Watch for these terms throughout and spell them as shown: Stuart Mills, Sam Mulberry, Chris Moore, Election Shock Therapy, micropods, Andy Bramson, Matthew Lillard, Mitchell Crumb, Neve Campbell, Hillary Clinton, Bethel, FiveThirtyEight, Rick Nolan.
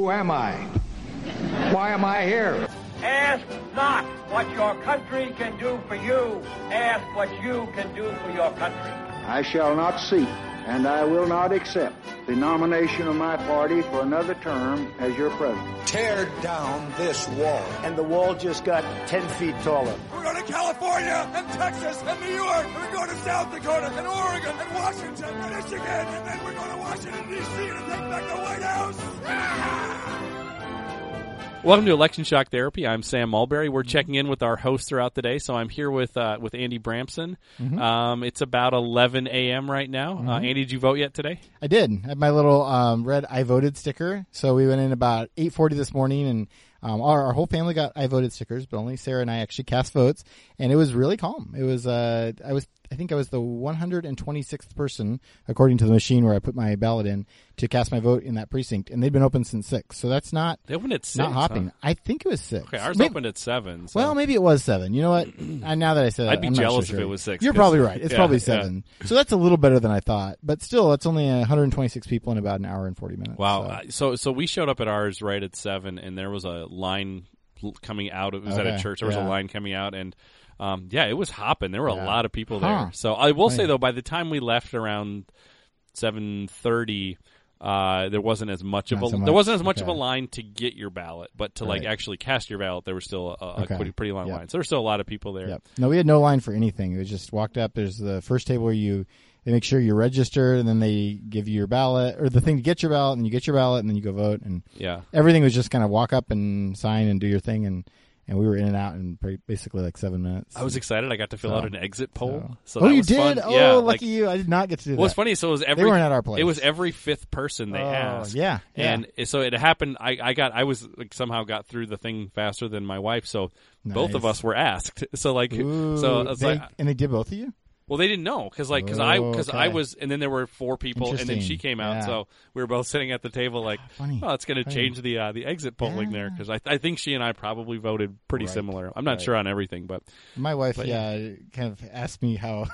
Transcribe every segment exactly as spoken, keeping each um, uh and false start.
who am I? Why am I here? Ask not what your country can do for you. Ask what you can do for your country. I shall not seek, and I will not accept, the nomination of my party for another term as your president. Tear down this wall. And the wall just got ten feet taller. We're going to California and Texas and New York. And we're going to South Dakota and Oregon and Washington and Michigan. And then we're going to Washington, D C to take back the White House. Ah! Welcome to Election Shock Therapy. I'm Sam Mulberry. We're checking in with our hosts throughout the day, so I'm here with uh, with Andy Bramson. Mm-hmm. Um, it's about eleven a.m. right now. Mm-hmm. uh, Andy, did you vote yet today? I did. I had my little um, red I voted sticker. So we went in about eight forty this morning, and um, our, our whole family got I voted stickers, but only Sarah and I actually cast votes, and it was really calm. It was uh, I was I think I was the one hundred twenty-sixth person, according to the machine where I put my ballot in, to cast my vote in that precinct. And they've been open since six. So that's not they opened at six, not hopping. Huh? I think it was six. Okay, ours maybe, opened at seven. So. Well, maybe it was seven. You know what? Now that I said that, I'd be I'm jealous sure if sure. it was six. You're probably right. It's yeah, probably seven. Yeah. So that's a little better than I thought. But still, it's only one hundred twenty-six people in about an hour and forty minutes. Wow. So so, so we showed up at ours right at seven, and there was a line coming out. It was okay. at a church. There was yeah. a line coming out, and... Um, yeah, it was hopping. There were yeah. a lot of people there. Huh. So I will say, though, by the time we left around seven thirty, uh, there wasn't as much Not of a so much. there wasn't as much okay. of a line to get your ballot, but to right. like actually cast your ballot, there was still a, a okay. pretty, pretty long yep. line. So there were still a lot of people there. Yep. No, we had no line for anything. It was just walked up. There's the first table where you they make sure you're registered, and then they give you your ballot or the thing to get your ballot, and you get your ballot, and then you go vote, and yeah, everything was just kind of walk up and sign and do your thing and. And we were in and out in basically like seven minutes. I was excited. I got to fill so, out an exit poll. So, so oh, that you was did? Fun. Oh, yeah, lucky like, you. I did not get to do that. Well, it's funny. So it was every, they weren't at our place. It was every fifth person they uh, asked. Yeah, yeah. And so it happened. I, I got. I was like, somehow got through the thing faster than my wife. So nice. Both of us were asked. So like, Ooh, so I was they, like, and they did both of you. Well, they didn't know because like because I because okay. I was and then there were four people and then she came out yeah. so we were both sitting at the table like Funny. oh it's going to change the uh, the exit polling yeah. there because I th- I think she and I probably voted pretty right. similar. I'm not right. sure on everything, but my wife but, yeah, yeah kind of asked me how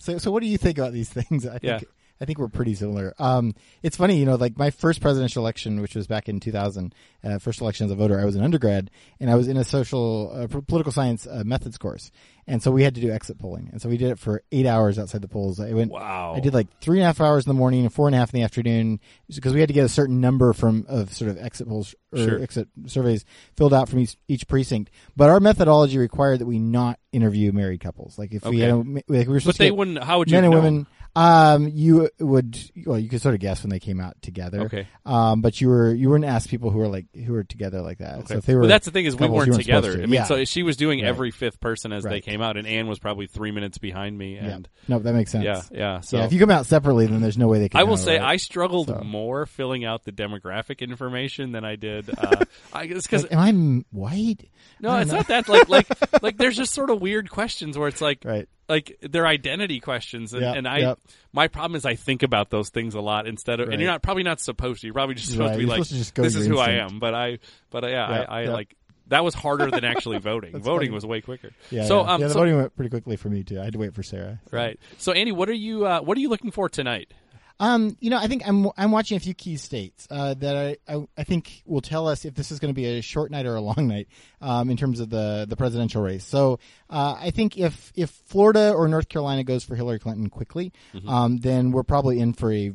so so what do you think about these things? I think yeah. I think we're pretty similar. Um, it's funny, you know, like my first presidential election, which was back in two thousand, uh, first election as a voter, I was an undergrad, and I was in a social uh, political science uh, methods course. And so we had to do exit polling. And so we did it for eight hours outside the polls. I went, wow. I did like three and a half hours in the morning and four and a half in the afternoon because we had to get a certain number from of sort of exit polls or sure. exit surveys filled out from each, each precinct. But our methodology required that we not interview married couples. Like if okay. we, had a, like we were supposed but to they wouldn't, how would you men and know? Women. Um, you would, well, you could sort of guess when they came out together. Okay. Um, but you were, you wouldn't ask people who were like, who were together like that. Okay. So if they were, well, that's the thing is couples, we weren't, weren't together. To. I mean, yeah. so she was doing right. every fifth person as right. they came out, and Anne was probably three minutes behind me. And yeah. no, that makes sense. Yeah. Yeah. So yeah, if you come out separately, then there's no way they can. I will know, say right? I struggled so. more filling out the demographic information than I did. Uh, I guess because like, am I white? No, I it's know. not that like, like, like there's just sort of weird questions where it's like, right. like their identity questions, and, yep, and I, yep. my problem is I think about those things a lot instead of, right. and you're not probably not supposed to. You're probably just supposed right. to be you're like, to just go this is who instinct. I am. But I, but yeah, yep, I, I yep. like that was harder than actually voting. voting funny. was way quicker. Yeah, so yeah. Um, yeah the so, voting went pretty quickly for me too. I had to wait for Sarah. So. Right. So Andy, what are you, uh, what are you looking for tonight? Um, you know, I think I'm I'm watching a few key states uh, that I, I I think will tell us if this is going to be a short night or a long night um, in terms of the, the presidential race. So uh, I think if if Florida or North Carolina goes for Hillary Clinton quickly, mm-hmm. um, then we're probably in for a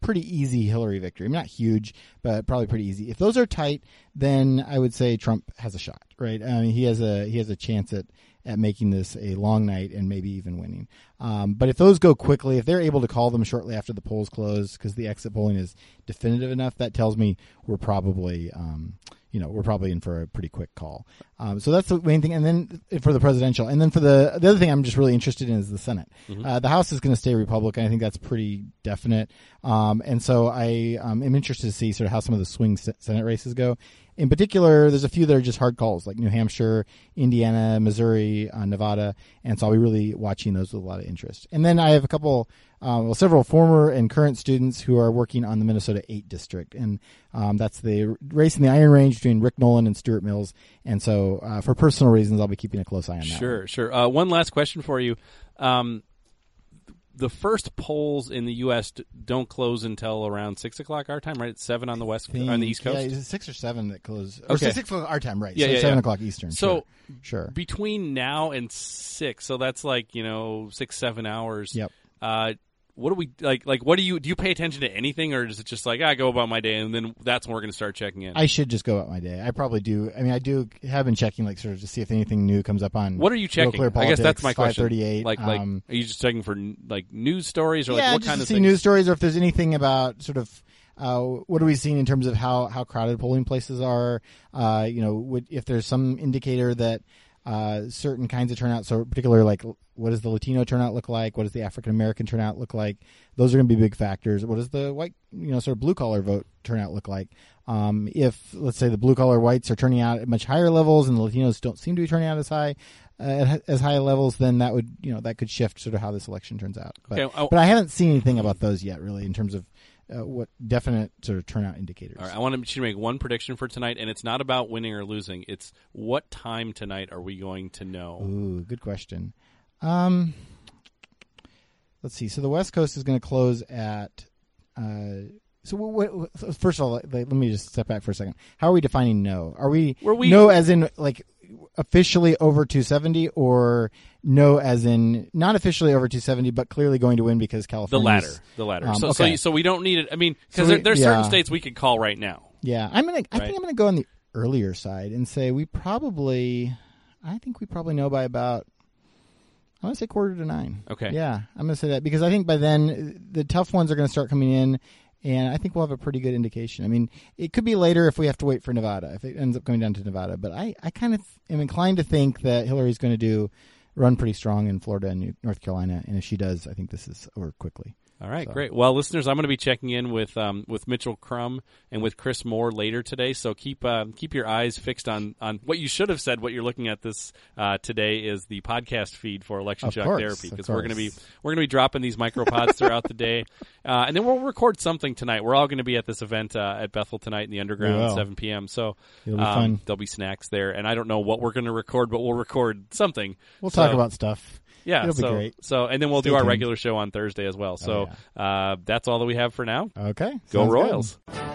pretty easy Hillary victory. I mean, not huge, but probably pretty easy. If those are tight, then I would say Trump has a shot, right? I mean, he has a he has a chance at. at making this a long night and maybe even winning. Um, but if those go quickly, if they're able to call them shortly after the polls close because the exit polling is definitive enough, that tells me we're probably, um, you know, we're probably in for a pretty quick call. Um, so that's the main thing. And then for the presidential. And then for the the other thing I'm just really interested in is the Senate. Mm-hmm. Uh, the House is going to stay Republican. I think that's pretty definite. Um, and so I um, am interested to see sort of how some of the swing Senate races go. In particular, there's a few that are just hard calls, like New Hampshire, Indiana, Missouri, uh, Nevada, and so I'll be really watching those with a lot of interest. And then I have a couple, uh, well, several former and current students who are working on the Minnesota eight District, and um, that's the race in the Iron Range between Rick Nolan and Stuart Mills, and so uh, for personal reasons, I'll be keeping a close eye on that. Sure, one. sure. Uh, one last question for you. Um, the first polls in the U S don't close until around six o'clock our time, right? It's seven on the west think, on the East Coast. Yeah, is it six or seven that close? Or okay. six o'clock our time, right? Yeah, so yeah, seven yeah. o'clock Eastern. So sure. between now and six, so that's like you know six seven hours. Yep. Uh, what do we like? Like, what do you do? You pay attention to anything, or is it just like I go about my day, and then that's when we're going to start checking in? I should just go about my day. I probably do. I mean, I do have been checking, like, sort of to see if anything new comes up on. What are you checking? Politics, I guess that's my question. five thirty-eight Like, like, um, are you just checking for like news stories, or yeah, like what just kind to of see things? News stories, or if there's anything about sort of. Uh, what are we seeing in terms of how, how crowded polling places are? Uh, you know, would, if there's some indicator that. Uh, certain kinds of turnout, so particularly like what does the Latino turnout look like? What does the African American turnout look like? Those are going to be big factors. What does the white, you know, sort of blue collar vote turnout look like? Um, if let's say the blue collar whites are turning out at much higher levels and the Latinos don't seem to be turning out as high uh, as high levels, then that would you know that could shift sort of how this election turns out. But, okay, oh, but I haven't seen anything about those yet, really, in terms of. Uh, what definite sort of turnout indicators. All right, I want to make one prediction for tonight, and it's not about winning or losing. It's what time tonight are we going to know? Ooh, good question. Um, let's see. So the West Coast is going to close at uh, – so what, what, first of all, like, let me just step back for a second. How are we defining no? Are we, we – no as in like officially over two seventy or – no, as in not officially over two seventy, but clearly going to win because California. The latter, the latter. Um, so, okay. so, you, so we don't need it. I mean, because so there, there's yeah. certain states we could call right now. Yeah, I'm gonna. I right? think I'm gonna go on the earlier side and say we probably. I think we probably know by about. I'm gonna say quarter to nine. Okay. Yeah, I'm gonna say that because I think by then the tough ones are gonna start coming in. And I think we'll have a pretty good indication. I mean, it could be later if we have to wait for Nevada, if it ends up going down to Nevada. But I, I kind of am inclined to think that Hillary's going to do run pretty strong in Florida and New- North Carolina. And if she does, I think this is over quickly. All right, so. Great. Well, listeners, I'm going to be checking in with um, with Mitchell Crumb and with Chris Moore later today. So keep uh, keep your eyes fixed on, on what you should have said. What you're looking at this uh, today is the podcast feed for Election Shock Therapy because we're going to be we're going to be dropping these micropods throughout the day, uh, and then we'll record something tonight. We're all going to be at this event uh, at Bethel tonight in the underground at seven p.m. So It'll be um, fun. There'll be snacks there, and I don't know what we're going to record, but we'll record something. We'll so. talk about stuff. Yeah, It'll so, be great. so and then we'll Stay do our tuned. regular show on Thursday as well. So oh, yeah. uh, that's all that we have for now. Okay, go Sounds Royals. Good.